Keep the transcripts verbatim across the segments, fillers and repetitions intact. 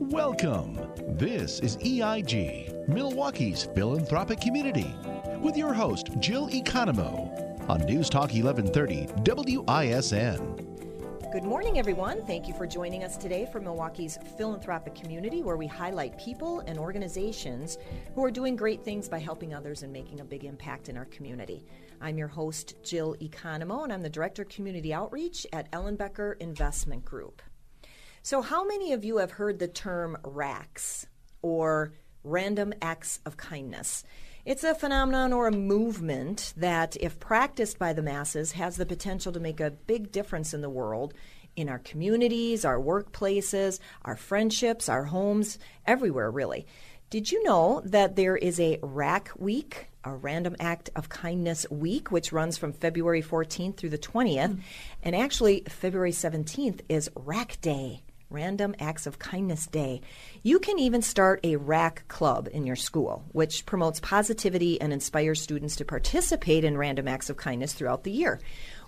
Welcome. This is E I G, Milwaukee's philanthropic community, with your host, Jill Economo, on News Talk eleven thirty W I S N. Good morning, everyone. Thank you for joining us today for Milwaukee's philanthropic community, where we highlight people and organizations who are doing great things by helping others and making a big impact in our community. I'm your host, Jill Economo, and I'm the Director of Community Outreach at Ellenbecker Investment Group. So how many of you have heard the term RACs, or Random Acts of Kindness? It's a phenomenon or a movement that, if practiced by the masses, has the potential to make a big difference in the world, in our communities, our workplaces, our friendships, our homes, everywhere, really. Did you know that there is a RAC Week, a Random Act of Kindness Week, which runs from February fourteenth through the twentieth? Mm-hmm. And actually, February seventeenth is RAC Day, Random Acts of Kindness Day. You can even start a RAC club in your school, which promotes positivity and inspires students to participate in random acts of kindness throughout the year,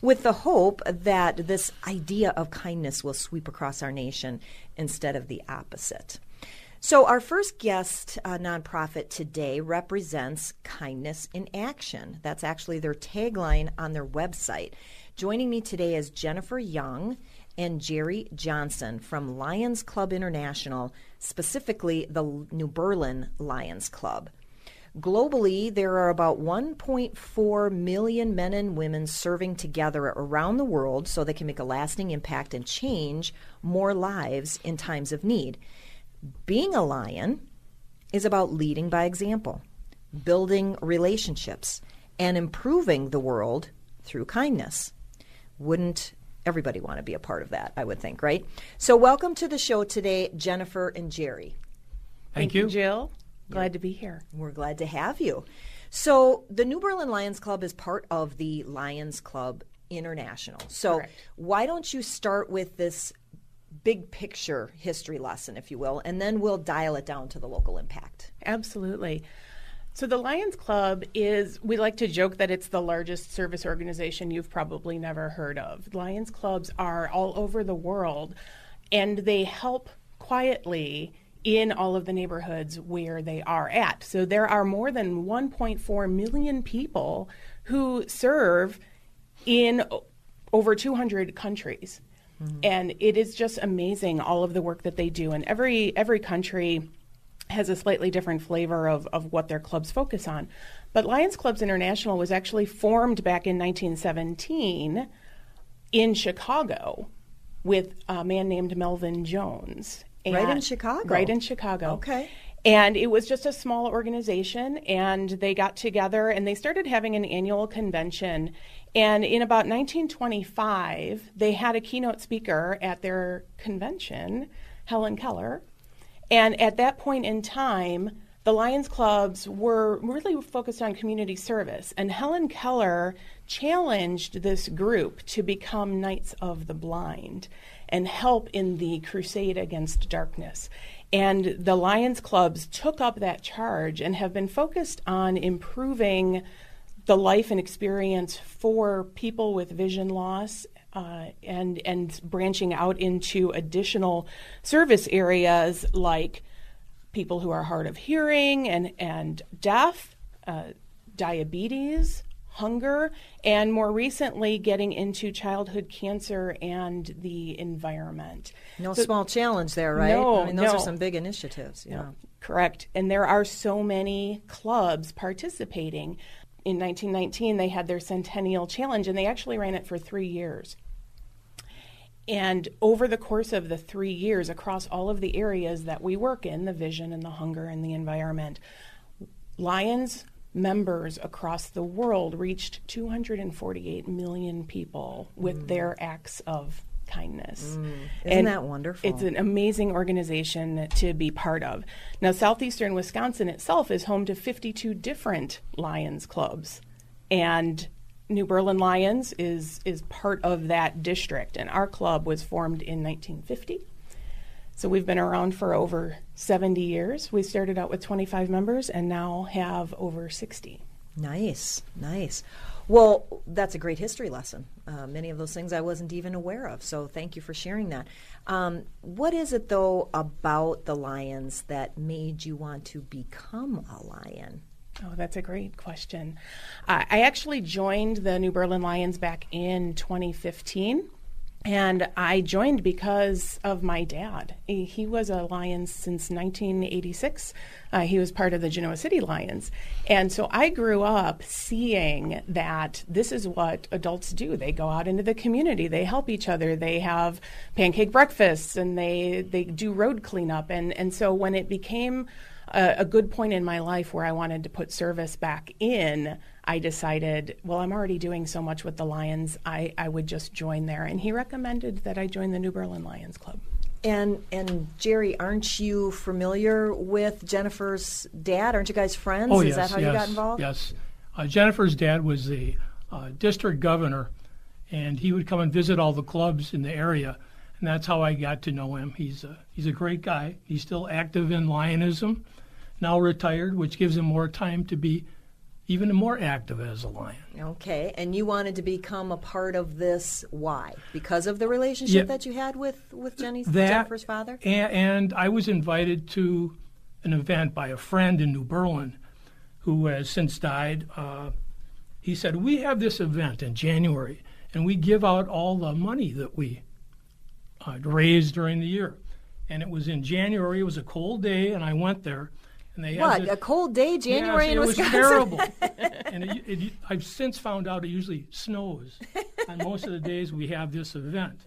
with the hope that this idea of kindness will sweep across our nation instead of the opposite. So our first guest uh, nonprofit today represents Kindness in Action. That's actually their tagline on their website. Joining me today is Jennifer Young and Jerry Johnson from Lions Club International, specifically the New Berlin Lions Club. Globally, there are about one point four million men and women serving together around the world so they can make a lasting impact and change more lives in times of need. Being a lion is about leading by example, building relationships, and improving the world through kindness. Wouldn't everybody want to be a part of that, I would think, right? So welcome to the show today, Jennifer and Jerry. Thank, Thank you. you, Jill. Glad yeah. to be here. We're glad to have you. So the New Berlin Lions Club is part of the Lions Club International. So Correct. Why don't you start with this big picture history lesson, if you will, and then we'll dial it down to the local impact. Absolutely. So the Lions Club is, we like to joke that it's the largest service organization you've probably never heard of. Lions Clubs are all over the world, and they help quietly in all of the neighborhoods where they are at. So there are more than one point four million people who serve in over two hundred countries. Mm-hmm. And it is just amazing, all of the work that they do. And every every country has a slightly different flavor of, of what their clubs focus on. But Lions Clubs International was actually formed back in nineteen seventeen in Chicago with a man named Melvin Jones. And right in Chicago? Right in Chicago. Okay. And it was just a small organization, and they got together, and they started having an annual convention. And in about nineteen twenty-five, they had a keynote speaker at their convention, Helen Keller. And at that point in time, the Lions Clubs were really focused on community service. And Helen Keller challenged this group to become Knights of the Blind and help in the crusade against darkness. And the Lions Clubs took up that charge and have been focused on improving the life and experience for people with vision loss, Uh, and and branching out into additional service areas like people who are hard of hearing and, and deaf, uh, diabetes, hunger, and more recently getting into childhood cancer and the environment. No so, small challenge there, right? No, I mean, those no. are some big initiatives. Yeah. No, correct. And there are so many clubs participating. In nineteen nineteen, they had their Centennial Challenge, and they actually ran it for three years. And over the course of the three years, across all of the areas that we work in, the vision and the hunger and the environment, Lions members across the world reached two hundred forty-eight million people with mm. their acts of kindness. Mm. Isn't and that wonderful? It's an amazing organization to be part of. Now, southeastern Wisconsin itself is home to fifty-two different Lions clubs, and New Berlin Lions is is part of that district, and our club was formed in nineteen fifty. So we've been around for over seventy years. We started out with twenty-five members and now have over sixty. Nice, nice. Well, that's a great history lesson. Uh, many of those things I wasn't even aware of, so thank you for sharing that. Um, what is it, though, about the Lions that made you want to become a Lion? Oh, that's a great question. Uh, I actually joined the New Berlin Lions back in twenty fifteen, and I joined because of my dad. He, he was a Lion since nineteen eighty-six. Uh, he was part of the Genoa City Lions. And so I grew up seeing that this is what adults do. They go out into the community. They help each other. They have pancake breakfasts, and they, they do road cleanup. And, and so when it became a, a good point in my life where I wanted to put service back in, I decided, well, I'm already doing so much with the Lions, I, I would just join there. And he recommended that I join the New Berlin Lions Club. And and Jerry, aren't you familiar with Jennifer's dad? Aren't you guys friends? Oh, Is yes, that how yes, you got involved? Yes. Uh, Jennifer's dad was the uh, district governor, and he would come and visit all the clubs in the area, and that's how I got to know him. He's a, he's a great guy. He's still active in Lionism, now retired, which gives him more time to be even more active as a Lion. Okay, and you wanted to become a part of this. Why? Because of the relationship yeah, that you had with, with Jenny's, that, Jennifer's father? And, and I was invited to an event by a friend in New Berlin who has since died. Uh, he said, we have this event in January, and we give out all the money that we uh, raise during the year. And it was in January. It was a cold day, and I went there. And they what, had this, a cold day, January yes, in Wisconsin? It was terrible. and it, it, I've since found out it usually snows on most of the days we have this event.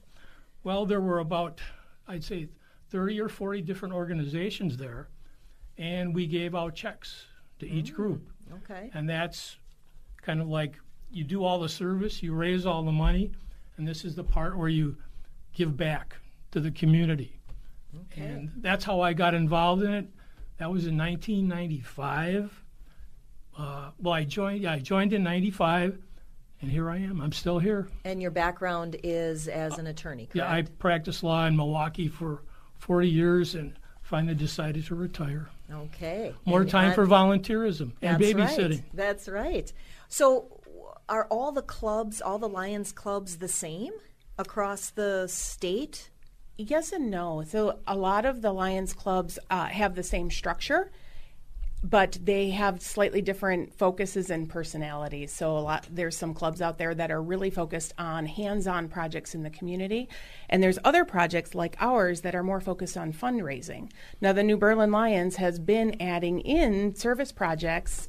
Well, there were about, I'd say, thirty or forty different organizations there, and we gave out checks to each mm, group. Okay. And that's kind of like you do all the service, you raise all the money, and this is the part where you give back to the community. Okay. And that's how I got involved in it. That was in nineteen ninety-five. Uh, well, I joined. Yeah, I joined in ninety-five, and here I am. I'm still here. And your background is as an attorney, correct? Yeah, I practiced law in Milwaukee for forty years, and finally decided to retire. Okay. More and time I'm, for volunteerism and that's babysitting. Right. That's right. So, are all the clubs, all the Lions clubs, the same across the state? Yes and no. So a lot of the Lions clubs uh, have the same structure, but they have slightly different focuses and personalities. So a lot, there's some clubs out there that are really focused on hands-on projects in the community, and there's other projects like ours that are more focused on fundraising. Now, the New Berlin Lions has been adding in service projects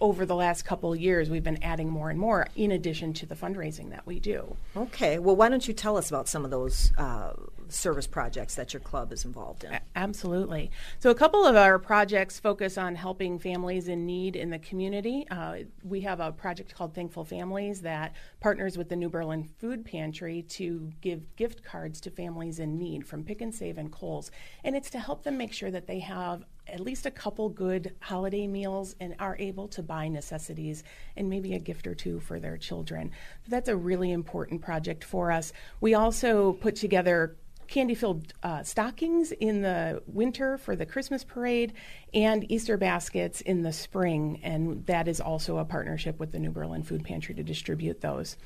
over the last couple of years. We've been adding more and more in addition to the fundraising that we do. Okay. Well, why don't you tell us about some of those uh, service projects that your club is involved in? Absolutely. So a couple of our projects focus on helping families in need in the community. Uh, we have a project called Thankful Families that partners with the New Berlin Food Pantry to give gift cards to families in need from Pick and Save and Kohl's, and it's to help them make sure that they have at least a couple good holiday meals and are able to buy necessities and maybe a gift or two for their children. So that's a really important project for us. We also put together candy-filled uh, stockings in the winter for the Christmas parade and Easter baskets in the spring, and that is also a partnership with the New Berlin Food Pantry to distribute those.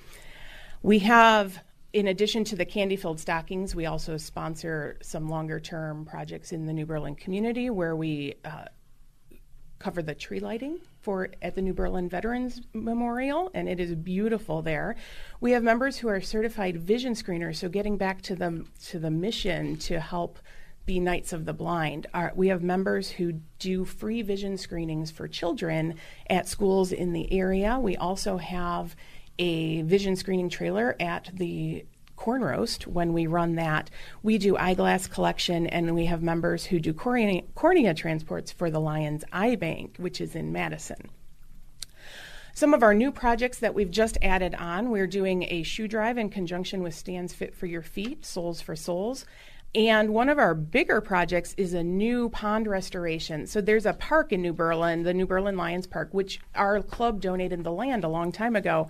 We have, in addition to the candy-filled stockings, we also sponsor some longer-term projects in the New Berlin community where we uh, cover the tree lighting for at the New Berlin Veterans Memorial, and it is beautiful there. We have members who are certified vision screeners, so getting back to the, to the mission to help be Knights of the Blind. Our, we have members who do free vision screenings for children at schools in the area. We also have a vision screening trailer at the Corn Roast. When we run that, we do eyeglass collection, and we have members who do cornea, cornea transports for the Lions Eye Bank, which is in Madison. Some of our new projects that we've just added on, we're doing a shoe drive in conjunction with Stands Fit for Your Feet, Soles for Soles. And one of our bigger projects is a new pond restoration. So there's a park in New Berlin, the New Berlin Lions Park, which our club donated the land a long time ago.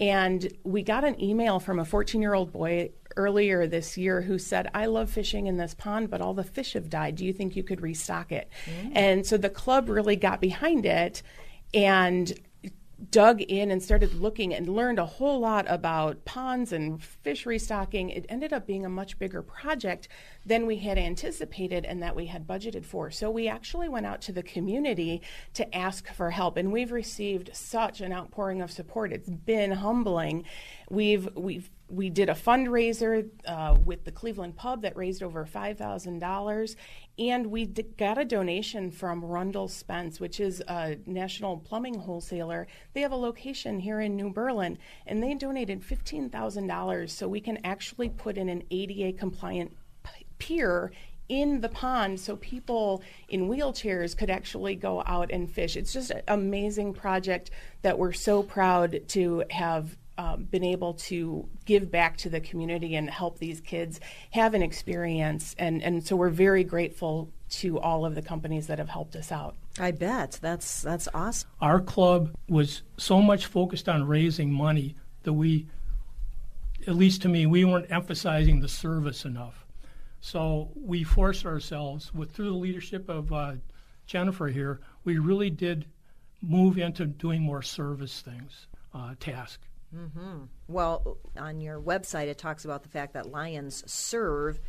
And we got an email from a fourteen-year-old boy earlier this year who said, I love fishing in this pond, but all the fish have died. Do you think you could restock it? Mm-hmm. And so the club really got behind it and dug in and started looking and learned a whole lot about ponds and fish restocking, it ended up being a much bigger project than we had anticipated and that we had budgeted for. So we actually went out to the community to ask for help, and we've received such an outpouring of support. It's been humbling. We've we've we did a fundraiser uh, with the Cleveland Pub that raised over five thousand dollars, and we d- got a donation from Rundle Spence, which is a national plumbing wholesaler. They have a location here in New Berlin, and they donated fifteen thousand dollars so we can actually put in an A D A-compliant p- pier in the pond so people in wheelchairs could actually go out and fish. It's just an amazing project that we're so proud to have Um, been able to give back to the community and help these kids have an experience. And, and so we're very grateful to all of the companies that have helped us out. I bet. That's, that's awesome. Our club was so much focused on raising money that we, at least to me, we weren't emphasizing the service enough. So we forced ourselves, with through the leadership of uh, Jennifer here, we really did move into doing more service things, uh, tasks. Mm-hmm. Well, on your website, it talks about the fact that Lions serve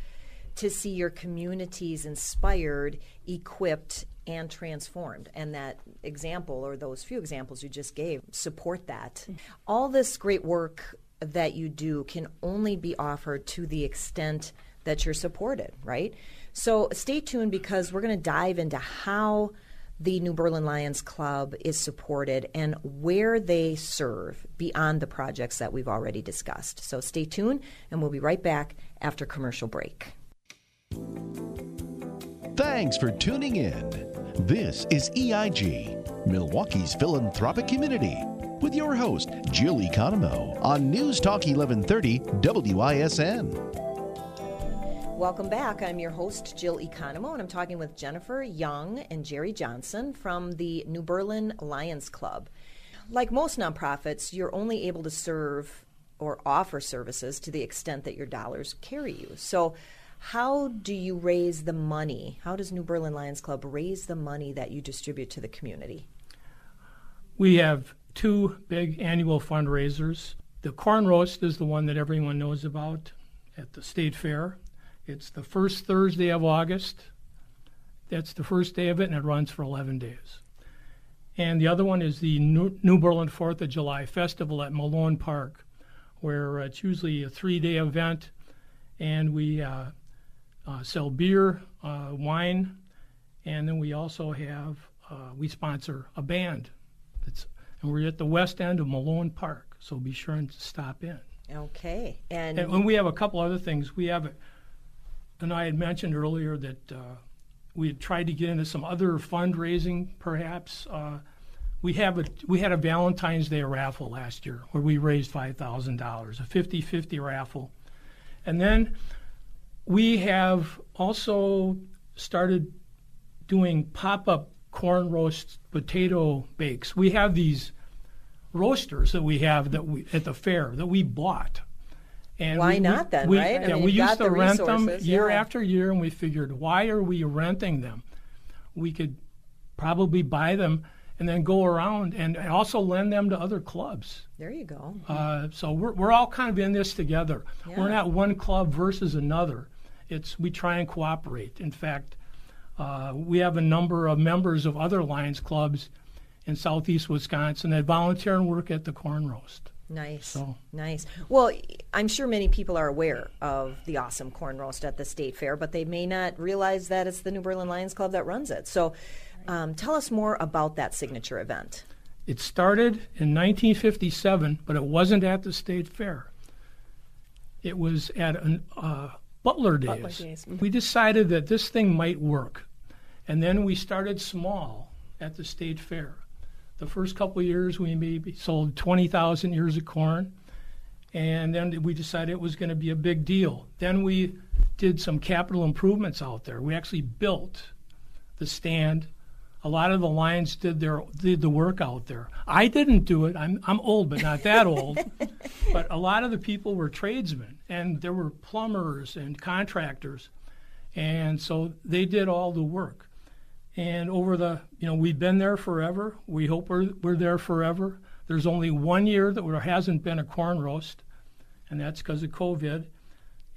to see your communities inspired, equipped, and transformed. And that example, or those few examples you just gave, support that. Mm-hmm. All this great work that you do can only be offered to the extent that you're supported, right? So stay tuned, because we're going to dive into how the New Berlin Lions Club is supported and where they serve beyond the projects that we've already discussed. So stay tuned, and we'll be right back after commercial break. Thanks for tuning in. This is E I G, Milwaukee's philanthropic community, with your host, Jill Economo, on News Talk eleven thirty W I S N. Welcome back. I'm your host, Jill Economo, and I'm talking with Jennifer Young and Jerry Johnson from the New Berlin Lions Club. Like most nonprofits, you're only able to serve or offer services to the extent that your dollars carry you. So how do you raise the money? How does New Berlin Lions Club raise the money that you distribute to the community? We have two big annual fundraisers. The Corn Roast is the one that everyone knows about at the State Fair. It's the first Thursday of August. That's the first day of it, and it runs for eleven days. And the other one is the New, New Berlin Fourth of July Festival at Malone Park, where it's usually a three-day event, and we uh, uh, sell beer, uh, wine, and then we also have, uh, we sponsor a band. That's, and we're at the west end of Malone Park, so be sure and stop in. Okay. And, and, and we have a couple other things. We have a And I had mentioned earlier that uh, we had tried to get into some other fundraising, perhaps. Uh, we have a, we had a Valentine's Day raffle last year where we raised five thousand dollars, a fifty-fifty raffle. And then we have also started doing pop-up corn roast potato bakes. We have these roasters that we have that we, at the fair that we bought. And why we, not then, we, right? Yeah, I mean, we used to rent them year yeah. after year, and we figured, why are we renting them? We could probably buy them and then go around and also lend them to other clubs. There you go. Uh, so we're we're all kind of in this together. Yeah. We're not one club versus another. It's we try and cooperate. In fact, uh, we have a number of members of other Lions clubs in southeast Wisconsin that volunteer and work at the Corn Roast. Nice, so. nice. Well, I'm sure many people are aware of the awesome corn roast at the State Fair, but they may not realize that it's the New Berlin Lions Club that runs it. So um, tell us more about that signature event. It started in nineteen fifty-seven, but it wasn't at the State Fair. It was at an, uh, Butler Days. Butler Days. Mm-hmm. We decided that this thing might work, and then we started small at the State Fair. The first couple of years, we maybe sold twenty thousand ears of corn, and then we decided it was going to be a big deal. Then we did some capital improvements out there. We actually built the stand. A lot of the Lions did their did the work out there. I didn't do it. I'm I'm old, but not that old. But a lot of the people were tradesmen, and there were plumbers and contractors, and so they did all the work. And over the, you know, we've been there forever. We hope we're, we're there forever. There's only one year that there hasn't been a corn roast, and that's because of COVID.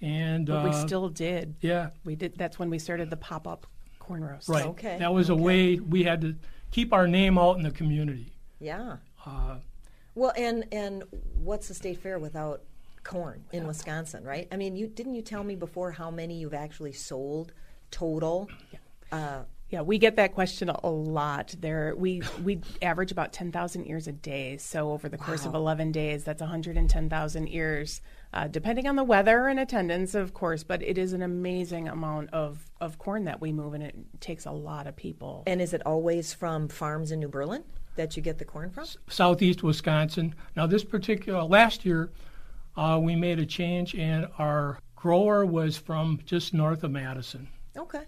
And but uh, we still did. Yeah, we did. That's when we started the pop-up corn roast. Right. Okay. That was okay. a way we had to keep our name out in the community. Yeah. Uh, well, and and what's the state fair without corn in yeah. Wisconsin, right? I mean, you didn't you tell me before how many you've actually sold total? Yeah. Uh, Yeah, we get that question a lot. There, we we average about ten thousand ears a day. So over the course wow. of eleven days, that's one hundred and ten thousand ears, uh, depending on the weather and attendance, of course. But it is an amazing amount of, of corn that we move, and it takes a lot of people. And is it always from farms in New Berlin that you get the corn from? S- Southeast Wisconsin. Now, this particular last year, uh, we made a change, and our grower was from just north of Madison. Okay.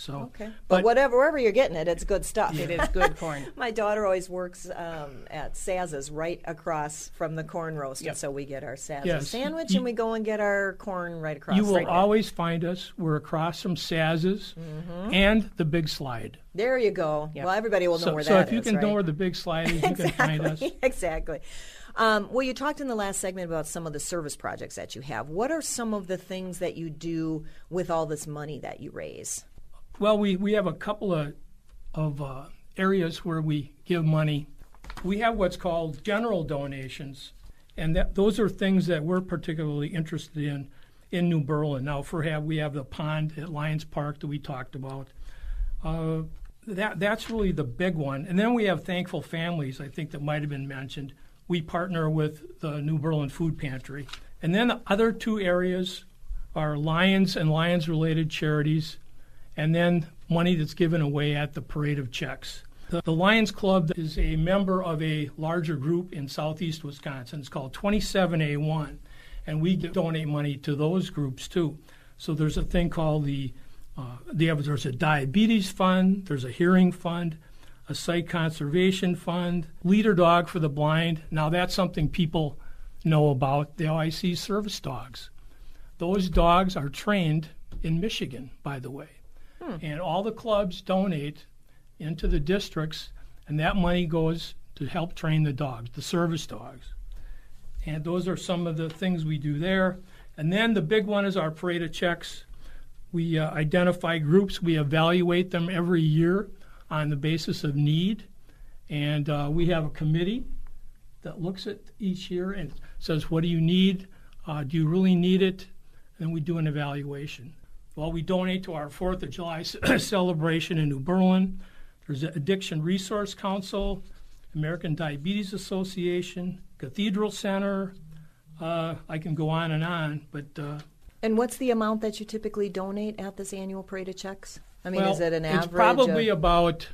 So, okay. But, but whatever, wherever you're getting it, it's good stuff. Yeah. It is good corn. My daughter always works um, at Saz's right across from the corn roast, yep. and so we get our Saz's yes. sandwich, you, and we go and get our corn right across. You will right always find us. We're across from Saz's mm-hmm. and the Big Slide. There you go. Yep. Well, everybody will know so, where so that is, So if you is, can right? know where the Big Slide is, you exactly. can find us. Exactly. Um, well, you talked in the last segment about some of the service projects that you have. What are some of the things that you do with all this money that you raise? Well, we, we have a couple of, of uh, areas where we give money. We have what's called general donations, and that, those are things that we're particularly interested in in New Berlin. Now, for have we have the pond at Lions Park that we talked about. Uh, that that's really the big one. And then we have Thankful Families, I think that might have been mentioned. We partner with the New Berlin Food Pantry. And then the other two areas are Lions and Lions-related charities, and then money that's given away at the parade of checks. The, the Lions Club is a member of a larger group in southeast Wisconsin. It's called twenty-seven A one, and we donate money to those groups too. So there's a thing called the, uh, the there's a diabetes fund, there's a hearing fund, a sight conservation fund, leader dog for the blind. Now that's something people know about. They always see service dogs. Those dogs are trained in Michigan, by the way. And all the clubs donate into the districts, and that money goes to help train the dogs, the service dogs. And those are some of the things we do there. And then the big one is our parade of checks. We uh, identify groups. We evaluate them every year on the basis of need. And uh, we have a committee that looks at each year and says, what do you need? Uh, do you really need it? And then we do an evaluation. Well, we donate to our fourth of July celebration in New Berlin. There's the Addiction Resource Council, American Diabetes Association, Cathedral Center. Uh, I can go on and on. But uh, And what's the amount that you typically donate at this annual parade of checks? I mean, well, is it an average? It's probably of... about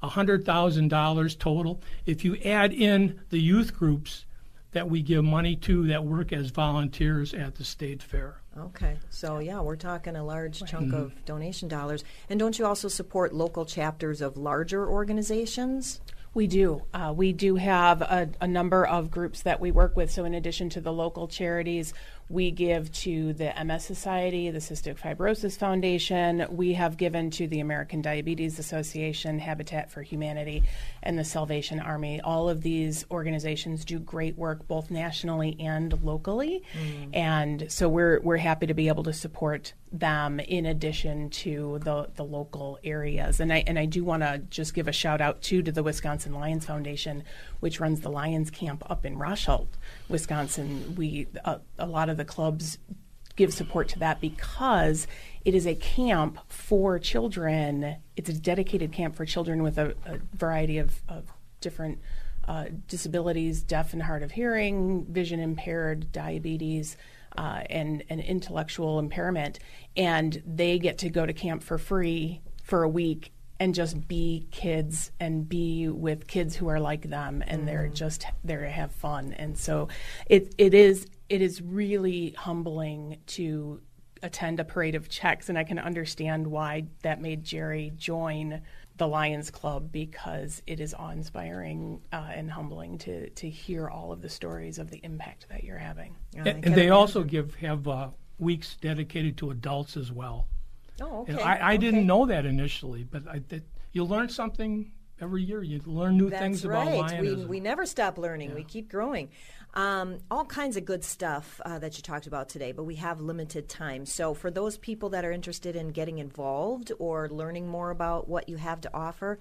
one hundred thousand dollars total. If you add in the youth groups that we give money to that work as volunteers at the state fair. Okay. So, yeah, we're talking a large chunk mm-hmm. of donation dollars. And don't you also support local chapters of larger organizations? We do. Uh, we do have a, a number of groups that we work with. So in addition to the local charities, we give to the M S Society, the Cystic Fibrosis Foundation. We have given to the American Diabetes Association, Habitat for Humanity, and the Salvation Army. All of these organizations do great work both nationally and locally. Mm. And so we're we're happy to be able to support them in addition to the, the local areas. And I and I do want to just give a shout out too to the Wisconsin Lions Foundation, which runs the Lions Camp up in Rochelt, Wisconsin. We uh, a lot of the The clubs give support to that because it is a camp for children. It's a dedicated camp for children with a, a variety of, of different uh, disabilities, deaf and hard of hearing, vision impaired, diabetes, uh, and, and intellectual impairment. And they get to go to camp for free for a week and just be kids and be with kids who are like them, and mm. they're just there to have fun. And so it it is it is really humbling to attend a parade of checks, and I can understand why that made Jerry join the Lions Club, because it is awe-inspiring uh, and humbling to to hear all of the stories of the impact that you're having. And, and, and they also give have uh, weeks dedicated to adults as well. Oh, okay. And I, I okay. didn't know that initially, but I, that you learn something every year you learn new That's things right. about Lions. We, we never stop learning. Yeah. We keep growing. Um, all kinds of good stuff uh, that you talked about today, but we have limited time. So for those people that are interested in getting involved or learning more about what you have to offer,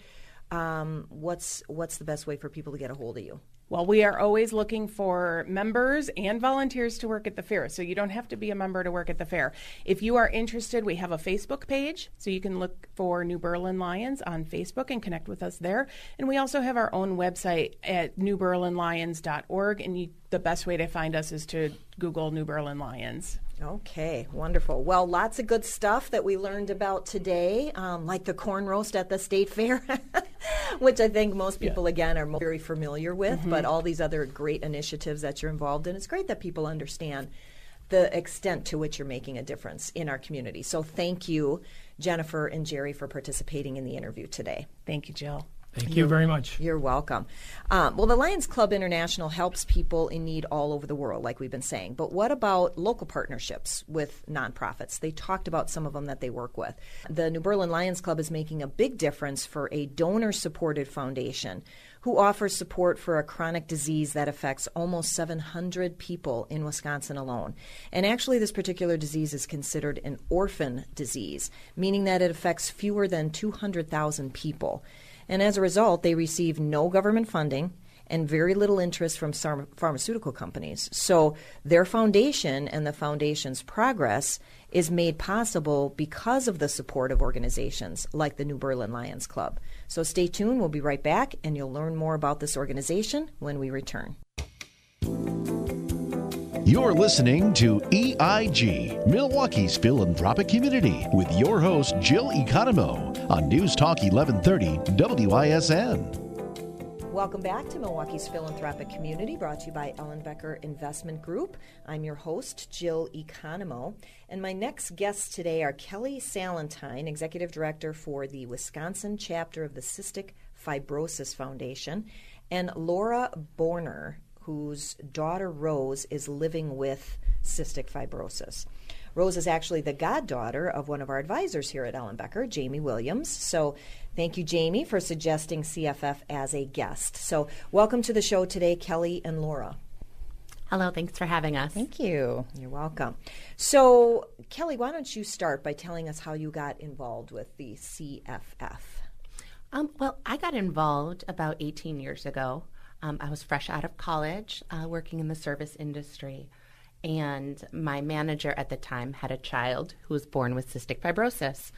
um, what's what's the best way for people to get a hold of you? Well, we are always looking for members and volunteers to work at the fair, so you don't have to be a member to work at the fair. If you are interested, we have a Facebook page, so you can look for New Berlin Lions on Facebook and connect with us there. And we also have our own website at new berlin lions dot org, and you, the best way to find us is to Google New Berlin Lions. Okay, wonderful. Well, lots of good stuff that we learned about today, um, like the corn roast at the state fair, which I think most people, yeah. again, are very familiar with, mm-hmm. but all these other great initiatives that you're involved in, it's great that people understand the extent to which you're making a difference in our community. So thank you, Jennifer and Jerry, for participating in the interview today. Thank you, Jill. Thank you very much. You're welcome. Um, well, the Lions Club International helps people in need all over the world, like we've been saying. But what about local partnerships with nonprofits? They talked about some of them that they work with. The New Berlin Lions Club is making a big difference for a donor-supported foundation who offers support for a chronic disease that affects almost seven hundred people in Wisconsin alone. And actually, this particular disease is considered an orphan disease, meaning that it affects fewer than two hundred thousand people. And as a result, they receive no government funding and very little interest from pharmaceutical companies. So their foundation and the foundation's progress is made possible because of the support of organizations like the New Berlin Lions Club. So stay tuned. We'll be right back, and you'll learn more about this organization when we return. You're listening to E I G, Milwaukee's Philanthropic Community, with your host, Jill Economo, on News Talk eleven thirty W I S N. Welcome back to Milwaukee's Philanthropic Community, brought to you by Ellenbecker Investment Group. I'm your host, Jill Economo, and my next guests today are Kelly Salentine, Executive Director for the Wisconsin Chapter of the Cystic Fibrosis Foundation, and Laura Borner, whose daughter Rose is living with cystic fibrosis. Rose is actually the goddaughter of one of our advisors here at Ellenbecker, Jamie Williams. So thank you, Jamie, for suggesting C F F as a guest. So welcome to the show today, Kelly and Laura. Hello, thanks for having us. Thank you. You're welcome. So, Kelly, why don't you start by telling us how you got involved with the C F F? Um, well, I got involved about eighteen years ago. Um, I was fresh out of college, uh, working in the service industry, and my manager at the time had a child who was born with cystic fibrosis.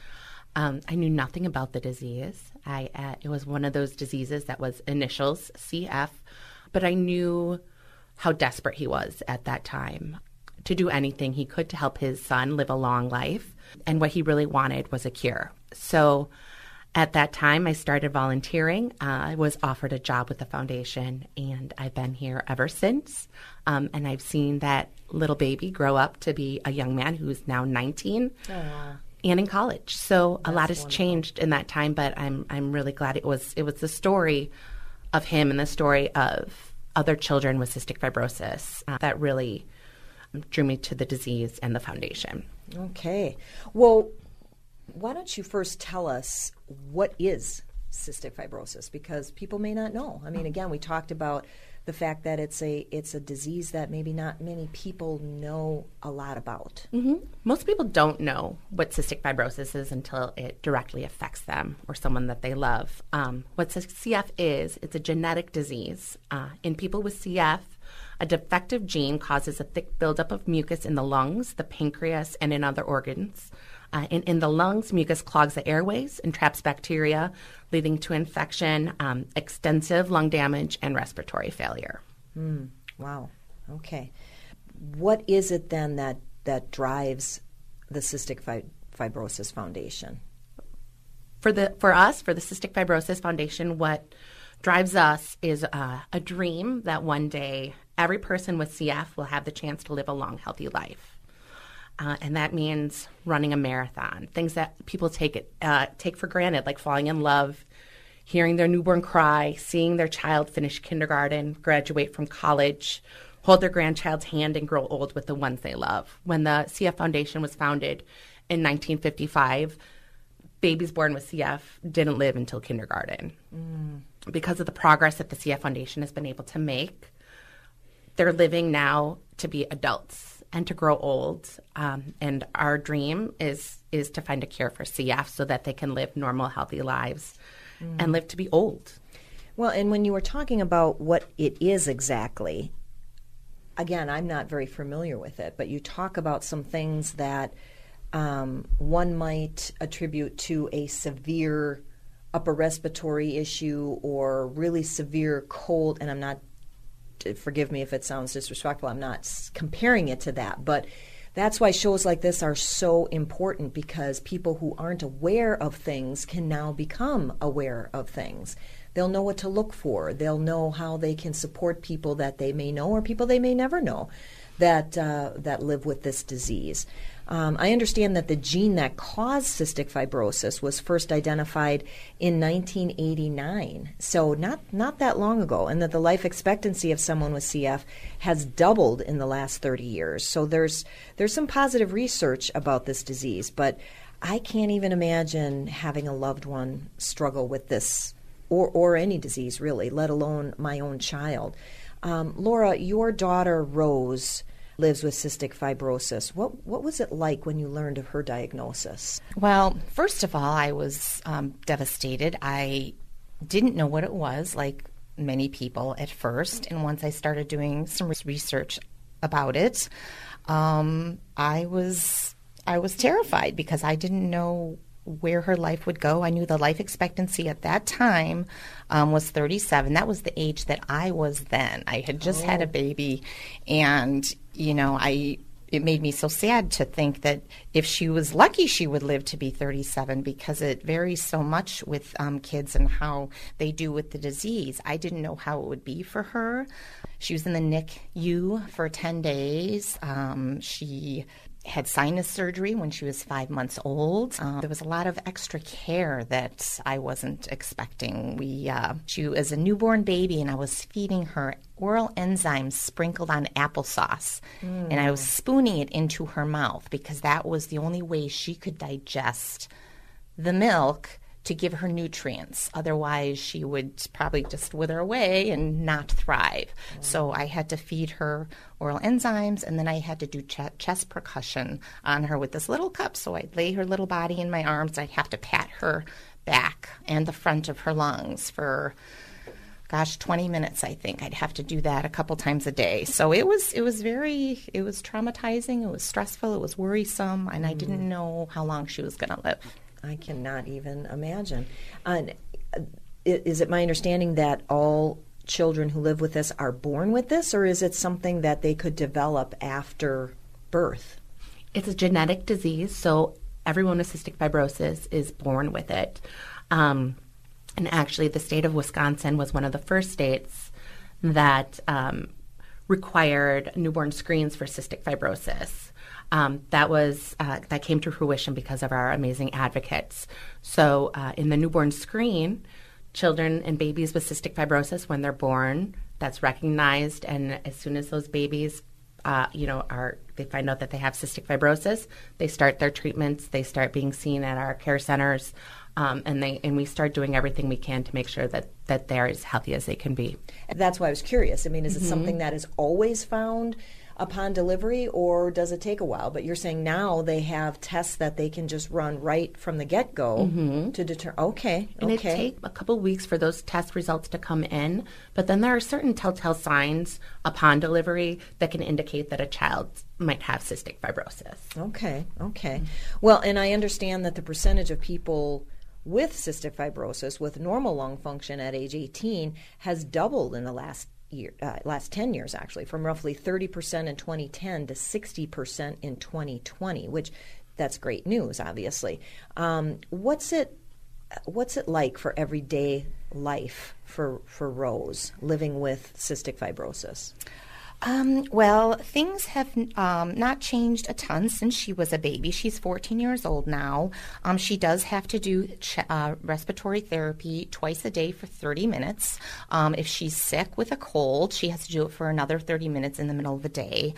Um, I knew nothing about the disease. I uh, it was one of those diseases that was initials C F, but I knew how desperate he was at that time to do anything he could to help his son live a long life, and what he really wanted was a cure. So at that time, I started volunteering. Uh, I was offered a job with the foundation, and I've been here ever since. Um, and I've seen that little baby grow up to be a young man who is now nineteen oh, wow. and in college. So That's a lot has wonderful. Changed in that time, but I'm I'm really glad it was it was the story of him and the story of other children with cystic fibrosis uh, that really drew me to the disease and the foundation. Okay. Well, why don't you first tell us what is cystic fibrosis, because people may not know. I mean, again, we talked about the fact that it's a it's a disease that maybe not many people know a lot about. Mm-hmm. Most people don't know what cystic fibrosis is until it directly affects them or someone that they love. Um, what C F is, it's a genetic disease. Uh, in people with C F, a defective gene causes a thick buildup of mucus in the lungs, the pancreas, and in other organs. Uh, in, in the lungs, mucus clogs the airways and traps bacteria, leading to infection, um, extensive lung damage, and respiratory failure. Mm, wow. Okay. What is it then that, that drives the Cystic Fib- Fibrosis Foundation? For the for us, for the Cystic Fibrosis Foundation, what drives us is uh, a dream that one day every person with C F will have the chance to live a long, healthy life. Uh, and that means running a marathon, things that people take it uh, take for granted, like falling in love, hearing their newborn cry, seeing their child finish kindergarten, graduate from college, hold their grandchild's hand, and grow old with the ones they love. When the C F Foundation was founded in nineteen fifty-five, babies born with C F didn't live until kindergarten. Mm. Because of the progress that the C F Foundation has been able to make, they're living now to be adults and to grow old. Um, and our dream is is to find a cure for C F so that they can live normal, healthy lives mm. and live to be old. Well, and when you were talking about what it is exactly, again, I'm not very familiar with it, but you talk about some things that um, one might attribute to a severe upper respiratory issue or really severe cold, and I'm not, forgive me if it sounds disrespectful, I'm not comparing it to that, but that's why shows like this are so important, because people who aren't aware of things can now become aware of things. They'll know what to look for. They'll know how they can support people that they may know or people they may never know that uh, that live with this disease. Um, I understand that the gene that caused cystic fibrosis was first identified in nineteen eighty-nine, so not, not that long ago, and that the life expectancy of someone with C F has doubled in the last thirty years. So there's there's some positive research about this disease, but I can't even imagine having a loved one struggle with this Or, or any disease, really, let alone my own child. Um, Laura, your daughter, Rose, lives with cystic fibrosis. What what was it like when you learned of her diagnosis? Well, first of all, I was um, devastated. I didn't know what it was, like many people at first. And once I started doing some research about it, um, I was I was terrified because I didn't know where her life would go. I knew the life expectancy at that time um, was thirty-seven. That was the age that I was then. I had just oh. had a baby, and you know, I it made me so sad to think that if she was lucky, she would live to be thirty-seven, because it varies so much with um, kids and how they do with the disease. I didn't know how it would be for her. She was in the N I C U for ten days. Um, she had sinus surgery when she was five months old. Um, there was a lot of extra care that I wasn't expecting. We, uh, she was a newborn baby, and I was feeding her oral enzymes sprinkled on applesauce. Mm. And I was spooning it into her mouth because that was the only way she could digest the milk to give her nutrients. Otherwise, she would probably just wither away and not thrive. Wow. So I had to feed her oral enzymes, and then I had to do ch- chest percussion on her with this little cup. So I'd lay her little body in my arms. I'd have to pat her back and the front of her lungs for, gosh, twenty minutes, I think. I'd have to do that a couple times a day. So it was it was very, it was traumatizing. It was stressful. It was worrisome. And mm. I didn't know how long she was going to live. I cannot even imagine. Uh, is it my understanding that all children who live with this are born with this, or is it something that they could develop after birth? It's a genetic disease, so everyone with cystic fibrosis is born with it. Um, and actually, the state of Wisconsin was one of the first states that um, required newborn screens for cystic fibrosis. Um, that was uh, that came to fruition because of our amazing advocates. So uh, in the newborn screen, children and babies with cystic fibrosis, when they're born, that's recognized. And as soon as those babies, uh, you know, are they find out that they have cystic fibrosis, they start their treatments. They start being seen at our care centers, um, and they and we start doing everything we can to make sure that that they're as healthy as they can be. And that's why I was curious. I mean, is mm-hmm. it something that is always found upon delivery, or does it take a while? But you're saying now they have tests that they can just run right from the get-go mm-hmm. to determine. Okay, and okay. it takes a couple weeks for those test results to come in, but then there are certain telltale signs upon delivery that can indicate that a child might have cystic fibrosis. Okay, okay. Mm-hmm. Well, and I understand that the percentage of people with cystic fibrosis with normal lung function at age eighteen has doubled in the last Year, uh, last ten years, actually, from roughly thirty percent in twenty ten to sixty percent in twenty twenty, which that's great news, obviously. Um, what's it what's it like for everyday life for, for Rose living with cystic fibrosis? Um, well, things have um, not changed a ton since she was a baby. She's fourteen years old now. Um, she does have to do ch- uh, respiratory therapy twice a day for thirty minutes. Um, if she's sick with a cold, she has to do it for another thirty minutes in the middle of the day.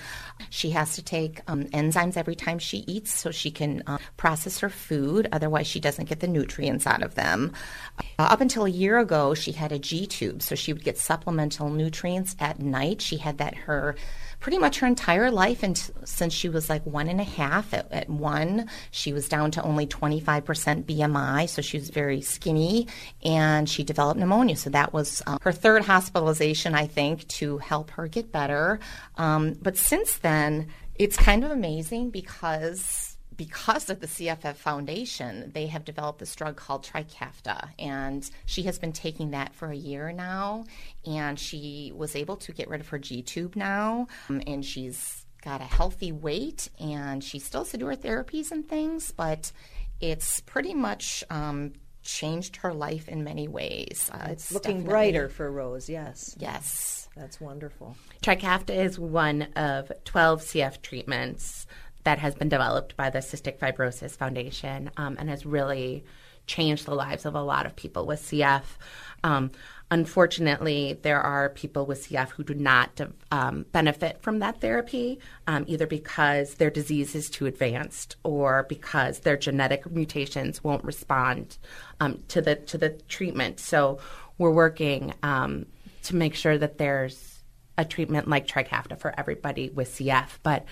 She has to take um, enzymes every time she eats so she can um, process her food. Otherwise, she doesn't get the nutrients out of them. Uh, up until a year ago, she had a G-tube, so she would get supplemental nutrients at night. She had that her Her, pretty much her entire life, and since she was like one and a half, at, at one, she was down to only twenty-five percent B M I, so she was very skinny, and she developed pneumonia. So that was uh, her third hospitalization, I think, to help her get better. Um, but since then, it's kind of amazing because... Because of the C F F Foundation, they have developed this drug called Trikafta, and she has been taking that for a year now, and she was able to get rid of her G-tube now, um, and she's got a healthy weight, and she still has to do her therapies and things, but it's pretty much um, changed her life in many ways. Uh, it's looking brighter for Rose, yes. Yes. That's wonderful. Trikafta is one of twelve C F treatments that has been developed by the Cystic Fibrosis Foundation um, and has really changed the lives of a lot of people with C F. Um, unfortunately, there are people with C F who do not de- um, benefit from that therapy, um, either because their disease is too advanced or because their genetic mutations won't respond um, to the to the treatment. So we're working um, to make sure that there's a treatment like Trikafta for everybody with C F, but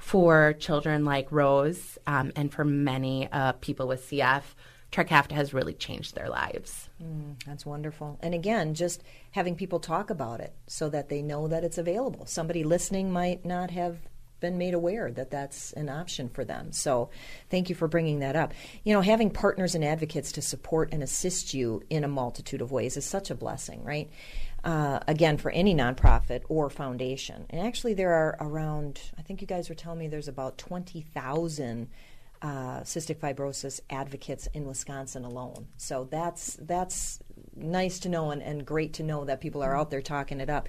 for children like Rose um, and for many uh, people with C F, Trikafta has really changed their lives. Mm, that's wonderful. And again, just having people talk about it so that they know that it's available. Somebody listening might not have been made aware that that's an option for them. So thank you for bringing that up. You know, having partners and advocates to support and assist you in a multitude of ways is such a blessing, right? Uh, again, for any nonprofit or foundation. And actually there are around, I think you guys were telling me there's about twenty thousand uh, cystic fibrosis advocates in Wisconsin alone. So that's that's nice to know and, and great to know that people are out there talking it up.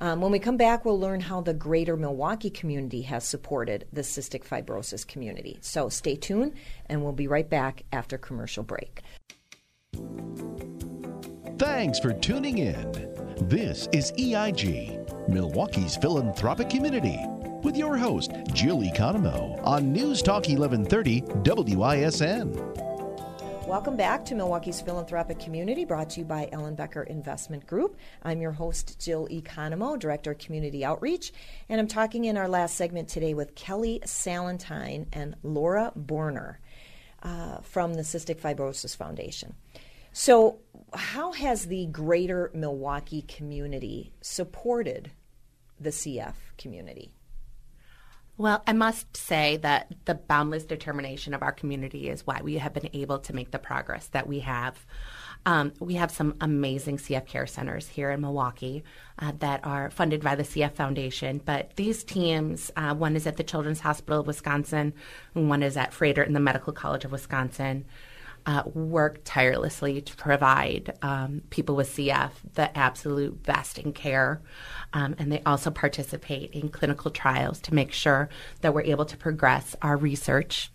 Um, when we come back, we'll learn how the greater Milwaukee community has supported the cystic fibrosis community. So stay tuned, and we'll be right back after commercial break. Thanks for tuning in. This is E I G, Milwaukee's philanthropic community, with your host, Jill Economo, on News Talk eleven thirty W I S N. Welcome back to Milwaukee's philanthropic community, brought to you by Ellenbecker Investment Group. I'm your host, Jill Economo, Director of Community Outreach, and I'm talking in our last segment today with Kelly Salentine and Laura Borner uh, from the Cystic Fibrosis Foundation. So how has the greater Milwaukee community supported the C F community? Well, I must say that the boundless determination of our community is why we have been able to make the progress that we have. Um, we have some amazing C F care centers here in Milwaukee uh, that are funded by the C F Foundation. But these teams, uh, one is at the Children's Hospital of Wisconsin, and one is at Freighter in the Medical College of Wisconsin. Uh, work tirelessly to provide um, people with C F the absolute best in care. Um, and they also participate in clinical trials to make sure that we're able to progress our research.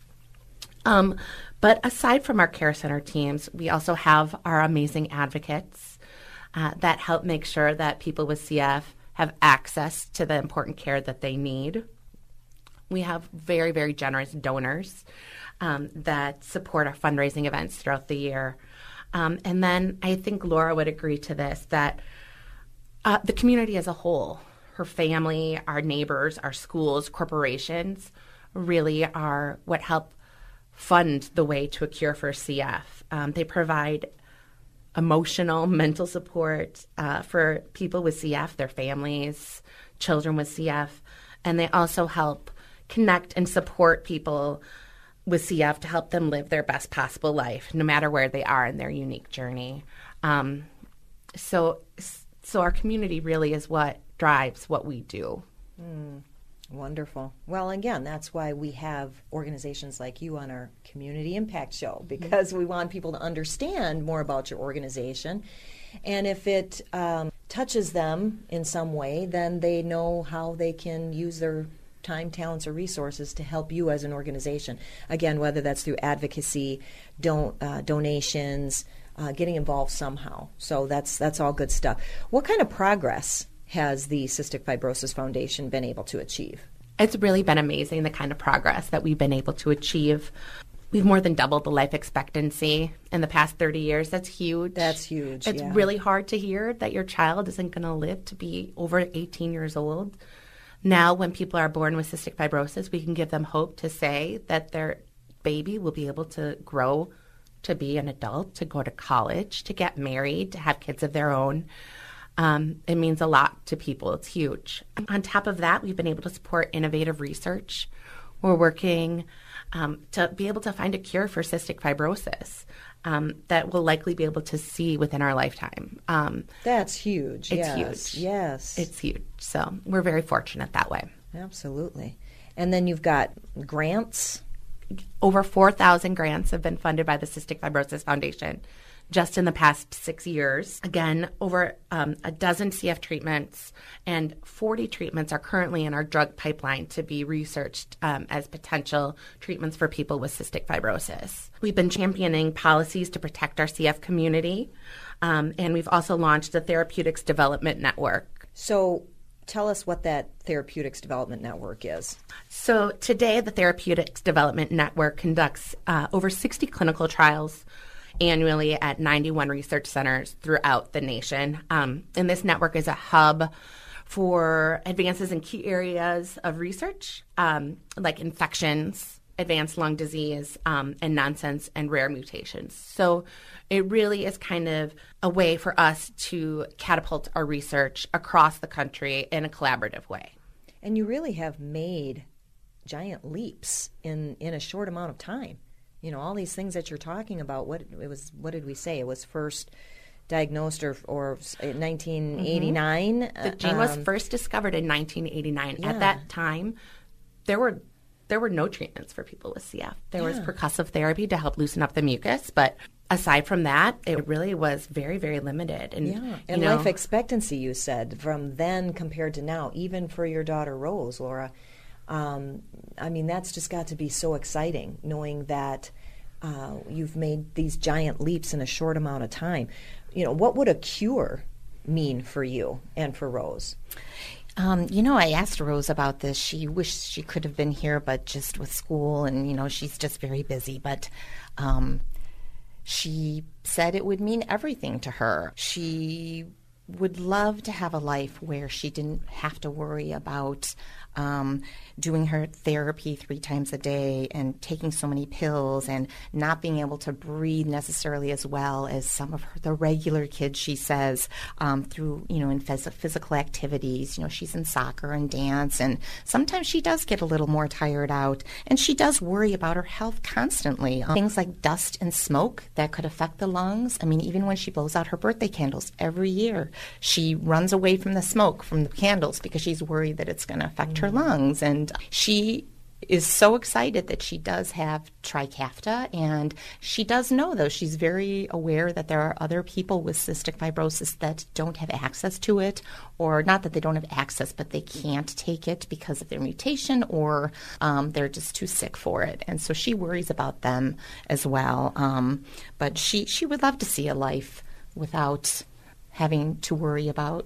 Um, but aside from our care center teams, we also have our amazing advocates uh, that help make sure that people with C F have access to the important care that they need. We have very, very generous donors um, that support our fundraising events throughout the year. Um, and then I think Laura would agree to this, that uh, the community as a whole, her family, our neighbors, our schools, corporations, really are what help fund the way to a cure for C F. Um, they provide emotional, mental support uh, for people with C F, their families, children with C F, and they also help connect and support people with C F to help them live their best possible life, no matter where they are in their unique journey. Um, so so our community really is what drives what we do. Mm, wonderful. Well, again, that's why we have organizations like you on our Community Impact Show, because we want people to understand more about your organization. And if it um, touches them in some way, then they know how they can use their time, talents, or resources to help you as an organization. Again, whether that's through advocacy, don- uh, donations, uh, getting involved somehow. So that's that's all good stuff. What kind of progress has the Cystic Fibrosis Foundation been able to achieve? It's really been amazing, the kind of progress that we've been able to achieve. We've more than doubled the life expectancy in the past thirty years. That's huge. That's huge. It's yeah. really hard to hear that your child isn't going to live to be over eighteen years old. Now, when people are born with cystic fibrosis, we can give them hope to say that their baby will be able to grow to be an adult, to go to college, to get married, to have kids of their own. Um, it means a lot to people. It's huge. On top of that, we've been able to support innovative research. We're working Um, to be able to find a cure for cystic fibrosis um, that we'll likely be able to see within our lifetime. Um, That's huge. It's yes. huge. Yes. It's huge. So we're very fortunate that way. Absolutely. And then you've got grants. Over four thousand grants have been funded by the Cystic Fibrosis Foundation just in the past six years. Again, over um, a dozen C F treatments and forty treatments are currently in our drug pipeline to be researched um, as potential treatments for people with cystic fibrosis. We've been championing policies to protect our C F community, um, and we've also launched the Therapeutics Development Network. So tell us what that Therapeutics Development Network is. So today, the Therapeutics Development Network conducts uh, over sixty clinical trials annually at ninety-one research centers throughout the nation. Um, and this network is a hub for advances in key areas of research, um, like infections, advanced lung disease, um, and nonsense and rare mutations. So it really is kind of a way for us to catapult our research across the country in a collaborative way. And you really have made giant leaps in, in a short amount of time. You know, all these things that you're talking about, what it was, what did we say? It was first diagnosed or, or in nineteen eighty-nine. Mm-hmm. The gene um, was first discovered in nineteen eighty-nine. Yeah. At that time, there were there were no treatments for people with C F. There yeah. was percussive therapy to help loosen up the mucus, but aside from that, it really was very, very limited. And, yeah. and you know, life expectancy, you said, from then compared to now, even for your daughter Rose, Laura. Um, I mean, that's just got to be so exciting, knowing that uh, you've made these giant leaps in a short amount of time. You know, what would a cure mean for you and for Rose? Um, you know, I asked Rose about this. She wished she could have been here, but just with school and, you know, she's just very busy. But um, she said it would mean everything to her. She would love to have a life where she didn't have to worry about um, doing her therapy three times a day and taking so many pills and not being able to breathe necessarily as well as some of her, the regular kids, she says, um, through, you know, in phys- physical activities. You know, she's in soccer and dance, and sometimes she does get a little more tired out, and she does worry about her health constantly. Um, things like dust and smoke that could affect the lungs. I mean, even when she blows out her birthday candles every year, she runs away from the smoke from the candles because she's worried that it's going to affect her lungs. And she is so excited that she does have Trikafta, and she does know, though, she's very aware that there are other people with cystic fibrosis that don't have access to it, or not that they don't have access, but they can't take it because of their mutation, or um, they're just too sick for it. And so she worries about them as well. Um, but she, she would love to see a life without having to worry about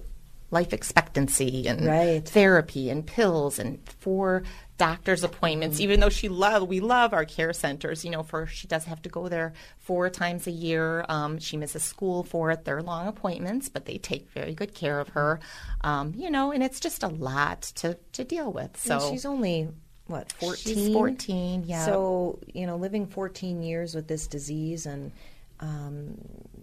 life expectancy and right. therapy and pills and four doctor's appointments, even though she love we love our care centers, you know, for she does have to go there four times a year. Um, she misses school for it. They're long appointments, but they take very good care of her, um, you know, and it's just a lot to, to deal with. So and she's only, what, fourteen? She's fourteen, yeah. So, you know, living fourteen years with this disease and, um,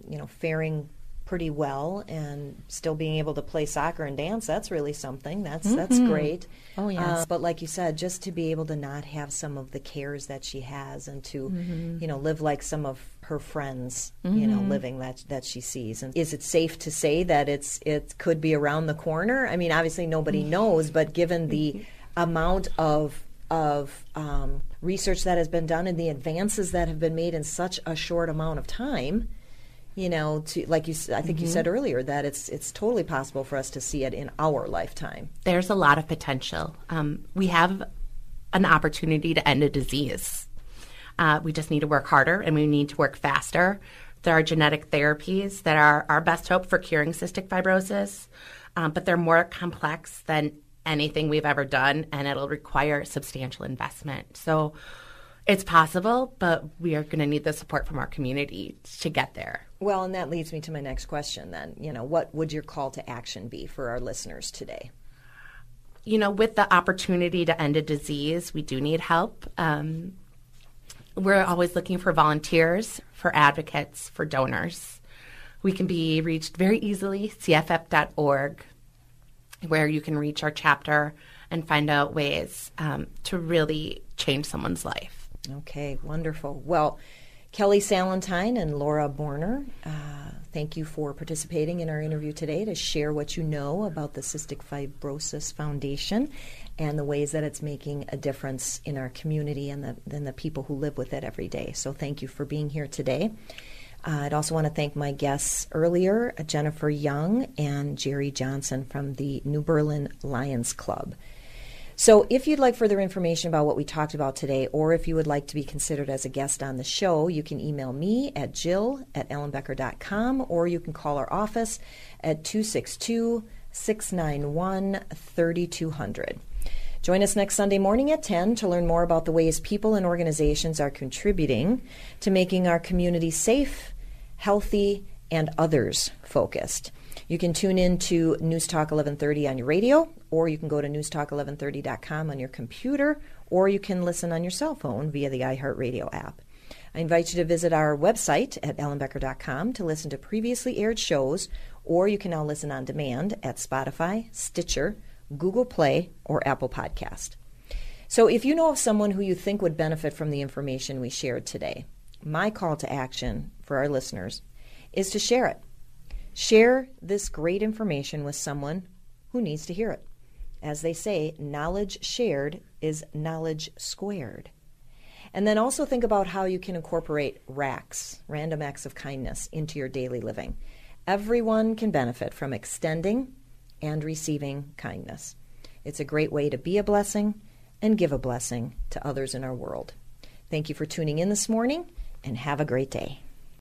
you know, faring pretty well and still being able to play soccer and dance, that's really something. That's mm-hmm. that's great. Oh, yes. Uh, but like you said, just to be able to not have some of the cares that she has and to, mm-hmm. you know, live like some of her friends, mm-hmm. you know, living that that she sees. And is it safe to say that it's it could be around the corner? I mean, obviously nobody mm-hmm. knows, but given the amount of of um, research that has been done and the advances that have been made in such a short amount of time, you know, to like you, I think mm-hmm. you said earlier that it's it's totally possible for us to see it in our lifetime. There's a lot of potential. Um, we have an opportunity to end a disease. Uh, we just need to work harder and we need to work faster. There are genetic therapies that are our best hope for curing cystic fibrosis, um, but they're more complex than anything we've ever done, and it'll require substantial investment. So it's possible, but we are going to need the support from our community to get there. Well, and that leads me to my next question then. You know, what would your call to action be for our listeners today? You know, with the opportunity to end a disease, we do need help. Um, we're always looking for volunteers, for advocates, for donors. We can be reached very easily, C F F dot org, where you can reach our chapter and find out ways um, to really change someone's life. Okay, wonderful. Well, Kelly Salentine and Laura Borner, uh, thank you for participating in our interview today to share what you know about the Cystic Fibrosis Foundation and the ways that it's making a difference in our community and the, and the people who live with it every day. So thank you for being here today. Uh, I'd also want to thank my guests earlier, Jennifer Young and Jerry Johnson from the New Berlin Lions Club. So if you'd like further information about what we talked about today, or if you would like to be considered as a guest on the show, you can email me at jill at ellenbecker dot com, or you can call our office at two six two, six nine one, three two zero zero. Join us next Sunday morning at ten to learn more about the ways people and organizations are contributing to making our community safe, healthy, and others focused. You can tune in to News Talk eleven thirty on your radio, or you can go to news talk eleven thirty dot com on your computer, or you can listen on your cell phone via the iHeartRadio app. I invite you to visit our website at ellenbecker dot com to listen to previously aired shows, or you can now listen on demand at Spotify, Stitcher, Google Play, or Apple Podcast. So if you know of someone who you think would benefit from the information we shared today, my call to action for our listeners is to share it. Share this great information with someone who needs to hear it. As they say, knowledge shared is knowledge squared. And then also think about how you can incorporate R A Cs, random acts of kindness, into your daily living. Everyone can benefit from extending and receiving kindness. It's a great way to be a blessing and give a blessing to others in our world. Thank you for tuning in this morning, and have a great day.